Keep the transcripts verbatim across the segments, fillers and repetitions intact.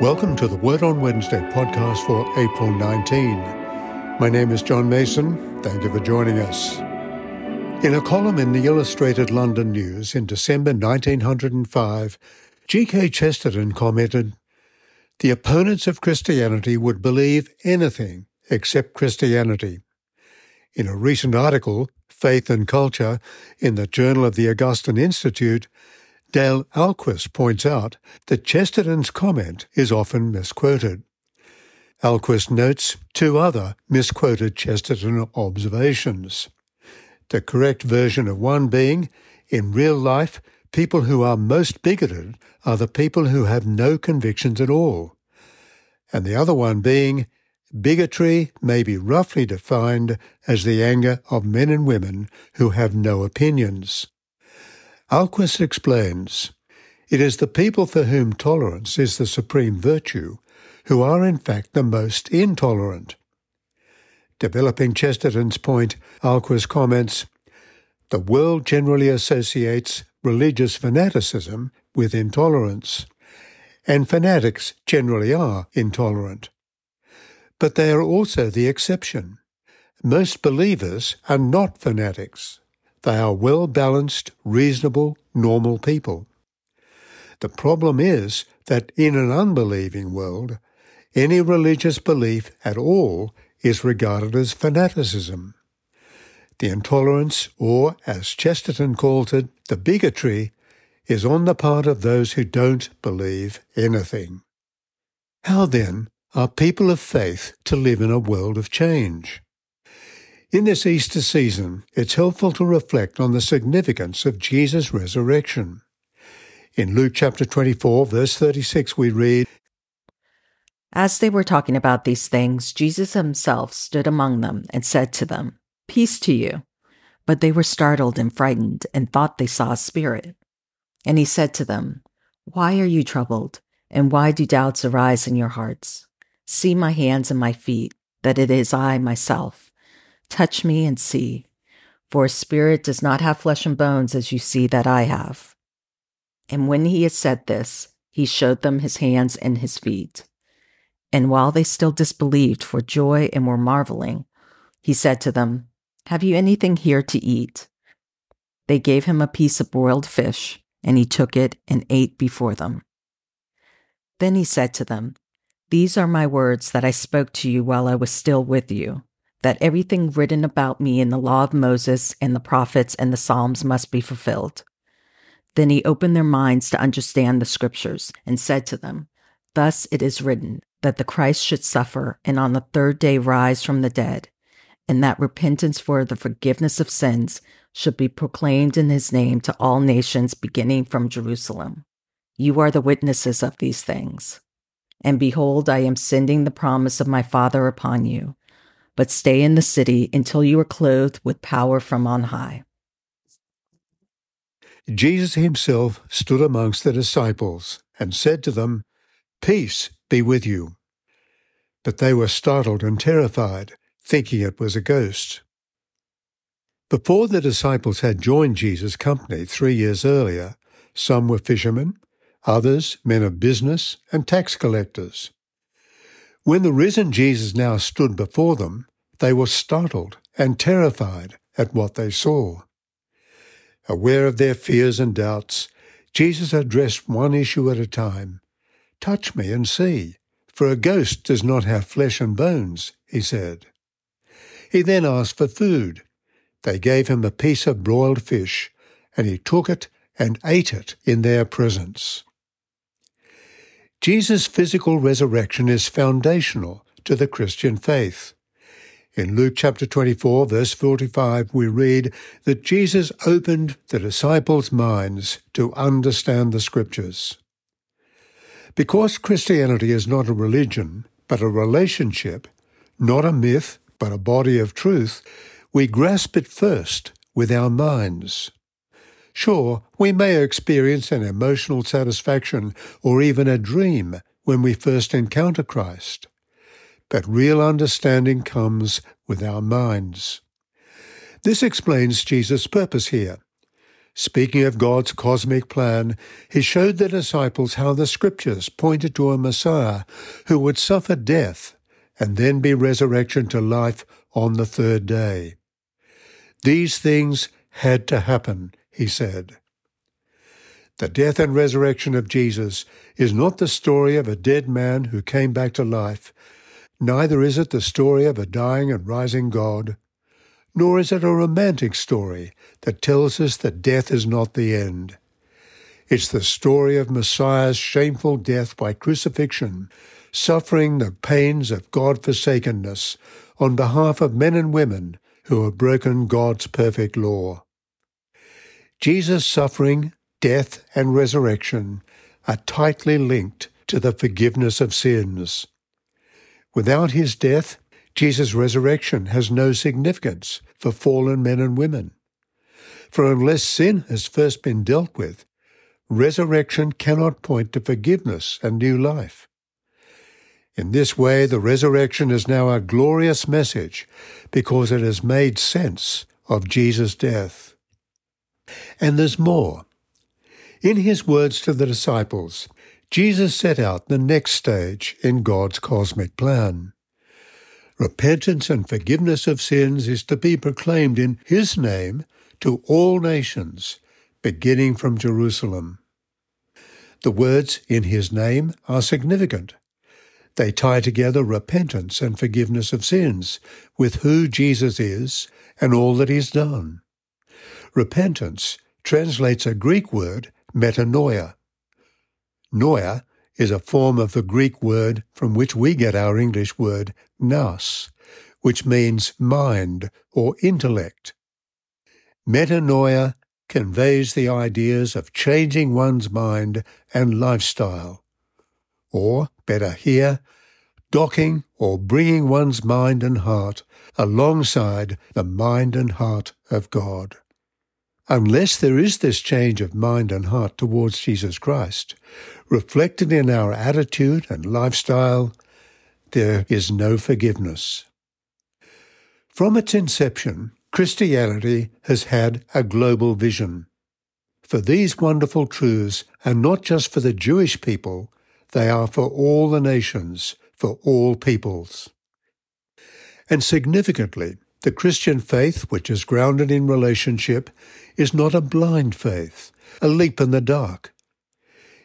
Welcome to the Word on Wednesday podcast for April nineteenth. My name is John Mason. Thank you for joining us. In a column in the Illustrated London News in December nineteen oh five, G K Chesterton commented, "The opponents of Christianity would believe anything except Christianity." In a recent article, Faith and Culture, in the Journal of the Augustine Institute, Dale Alquist points out that Chesterton's comment is often misquoted. Alquist notes two other misquoted Chesterton observations. The correct version of one being, in real life, people who are most bigoted are the people who have no convictions at all. And the other one being, bigotry may be roughly defined as the anger of men and women who have no opinions. Alquist explains, "It is the people for whom tolerance is the supreme virtue who are in fact the most intolerant." Developing Chesterton's point, Alquist comments, "The world generally associates religious fanaticism with intolerance, and fanatics generally are intolerant. But they are also the exception. Most believers are not fanatics. They are well-balanced, reasonable, normal people. The problem is that in an unbelieving world, any religious belief at all is regarded as fanaticism. The intolerance, or, as Chesterton called it, the bigotry, is on the part of those who don't believe anything." How, then, are people of faith to live in a world of change? In this Easter season, it's helpful to reflect on the significance of Jesus' resurrection. In Luke chapter twenty-four, verse thirty-six, we read, "As they were talking about these things, Jesus himself stood among them and said to them, 'Peace to you.' But they were startled and frightened and thought they saw a spirit. And he said to them, 'Why are you troubled? And why do doubts arise in your hearts? See my hands and my feet, that it is I myself. Touch me and see, for a spirit does not have flesh and bones as you see that I have.' And when he had said this, he showed them his hands and his feet. And while they still disbelieved for joy and were marveling, he said to them, 'Have you anything here to eat?' They gave him a piece of broiled fish, and he took it and ate before them. Then he said to them, 'These are my words that I spoke to you while I was still with you, that everything written about me in the law of Moses and the prophets and the Psalms must be fulfilled.' Then he opened their minds to understand the scriptures and said to them, 'Thus it is written, that the Christ should suffer and on the third day rise from the dead, and that repentance for the forgiveness of sins should be proclaimed in his name to all nations beginning from Jerusalem. You are the witnesses of these things. And behold, I am sending the promise of my Father upon you. But stay in the city until you are clothed with power from on high.'" Jesus himself stood amongst the disciples and said to them, "Peace be with you." But they were startled and terrified, thinking it was a ghost. Before the disciples had joined Jesus' company three years earlier, some were fishermen, others men of business and tax collectors. When the risen Jesus now stood before them, they were startled and terrified at what they saw. Aware of their fears and doubts, Jesus addressed one issue at a time. "Touch me and see, for a ghost does not have flesh and bones," he said. He then asked for food. They gave him a piece of broiled fish, and he took it and ate it in their presence. Jesus' physical resurrection is foundational to the Christian faith. In Luke chapter twenty-four, verse forty-five, we read that Jesus opened the disciples' minds to understand the Scriptures. Because Christianity is not a religion, but a relationship, not a myth, but a body of truth, we grasp it first with our minds. Sure, we may experience an emotional satisfaction or even a dream when we first encounter Christ, but real understanding comes with our minds. This explains Jesus' purpose here. Speaking of God's cosmic plan, he showed the disciples how the Scriptures pointed to a Messiah who would suffer death and then be resurrected to life on the third day. These things had to happen, he said. The death and resurrection of Jesus is not the story of a dead man who came back to life, neither is it the story of a dying and rising God, nor is it a romantic story that tells us that death is not the end. It's the story of Messiah's shameful death by crucifixion, suffering the pains of God-forsakenness on behalf of men and women who have broken God's perfect law. Jesus' suffering, death, and resurrection are tightly linked to the forgiveness of sins. Without his death, Jesus' resurrection has no significance for fallen men and women. For unless sin has first been dealt with, resurrection cannot point to forgiveness and new life. In this way, the resurrection is now a glorious message because it has made sense of Jesus' death. And there's more. In his words to the disciples, Jesus set out the next stage in God's cosmic plan. Repentance and forgiveness of sins is to be proclaimed in his name to all nations, beginning from Jerusalem. The words "in his name" are significant. They tie together repentance and forgiveness of sins with who Jesus is and all that he's done. Repentance translates a Greek word, metanoia. Noia is a form of the Greek word from which we get our English word nous, which means mind or intellect. Metanoia conveys the ideas of changing one's mind and lifestyle, or, better here, docking or bringing one's mind and heart alongside the mind and heart of God. Unless there is this change of mind and heart towards Jesus Christ, reflected in our attitude and lifestyle, there is no forgiveness. From its inception, Christianity has had a global vision. For these wonderful truths are not just for the Jewish people, they are for all the nations, for all peoples. And significantly, the Christian faith, which is grounded in relationship, is not a blind faith, a leap in the dark.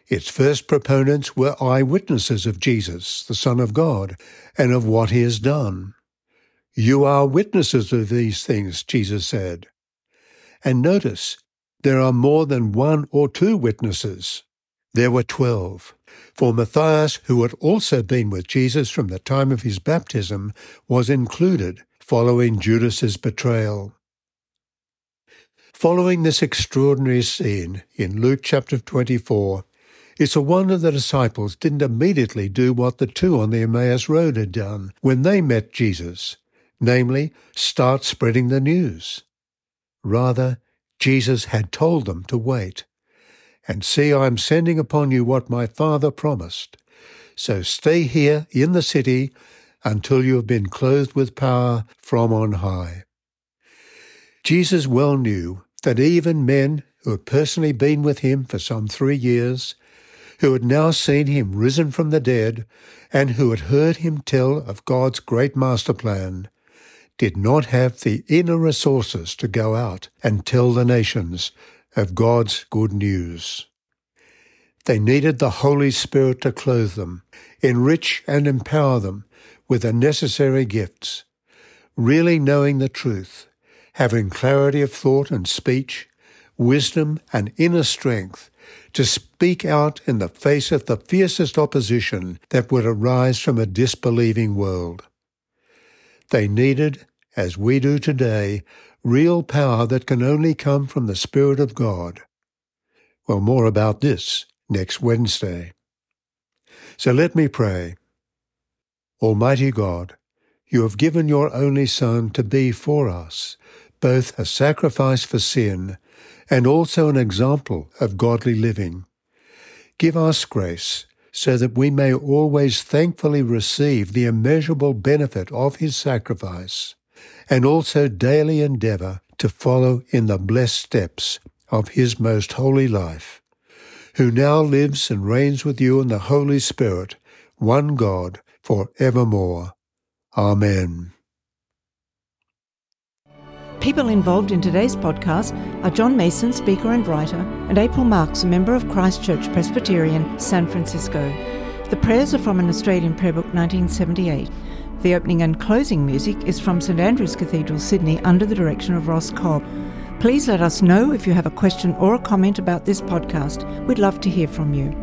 Its first proponents were eyewitnesses of Jesus, the Son of God, and of what he has done. You are witnesses of these things, Jesus said. And notice, there are more than one or two witnesses. There were twelve. For Matthias, who had also been with Jesus from the time of his baptism, was included, following Judas's betrayal. Following this extraordinary scene in Luke chapter twenty-four, it's a wonder the disciples didn't immediately do what the two on the Emmaus Road had done when they met Jesus, namely, start spreading the news. Rather, Jesus had told them to wait. And see, I am sending upon you what my Father promised. So stay here in the city until you have been clothed with power from on high. Jesus well knew that even men who had personally been with him for some three years, who had now seen him risen from the dead, and who had heard him tell of God's great master plan, did not have the inner resources to go out and tell the nations of God's good news. They needed the Holy Spirit to clothe them, enrich and empower them with the necessary gifts, really knowing the truth, having clarity of thought and speech, wisdom and inner strength to speak out in the face of the fiercest opposition that would arise from a disbelieving world. They needed, as we do today, real power that can only come from the Spirit of God. Well, more about this next Wednesday. So let me pray. Almighty God, you have given your only Son to be for us, both a sacrifice for sin and also an example of godly living. Give us grace so that we may always thankfully receive the immeasurable benefit of his sacrifice, and also daily endeavour to follow in the blessed steps of his most holy life, who now lives and reigns with you in the Holy Spirit, one God, for evermore. Amen. People involved in today's podcast are John Mason, speaker and writer, and April Marks, a member of Christ Church Presbyterian, San Francisco. The prayers are from an Australian prayer book, nineteen seventy-eight. The opening and closing music is from St Andrew's Cathedral, Sydney, under the direction of Ross Cobb. Please let us know if you have a question or a comment about this podcast. We'd love to hear from you.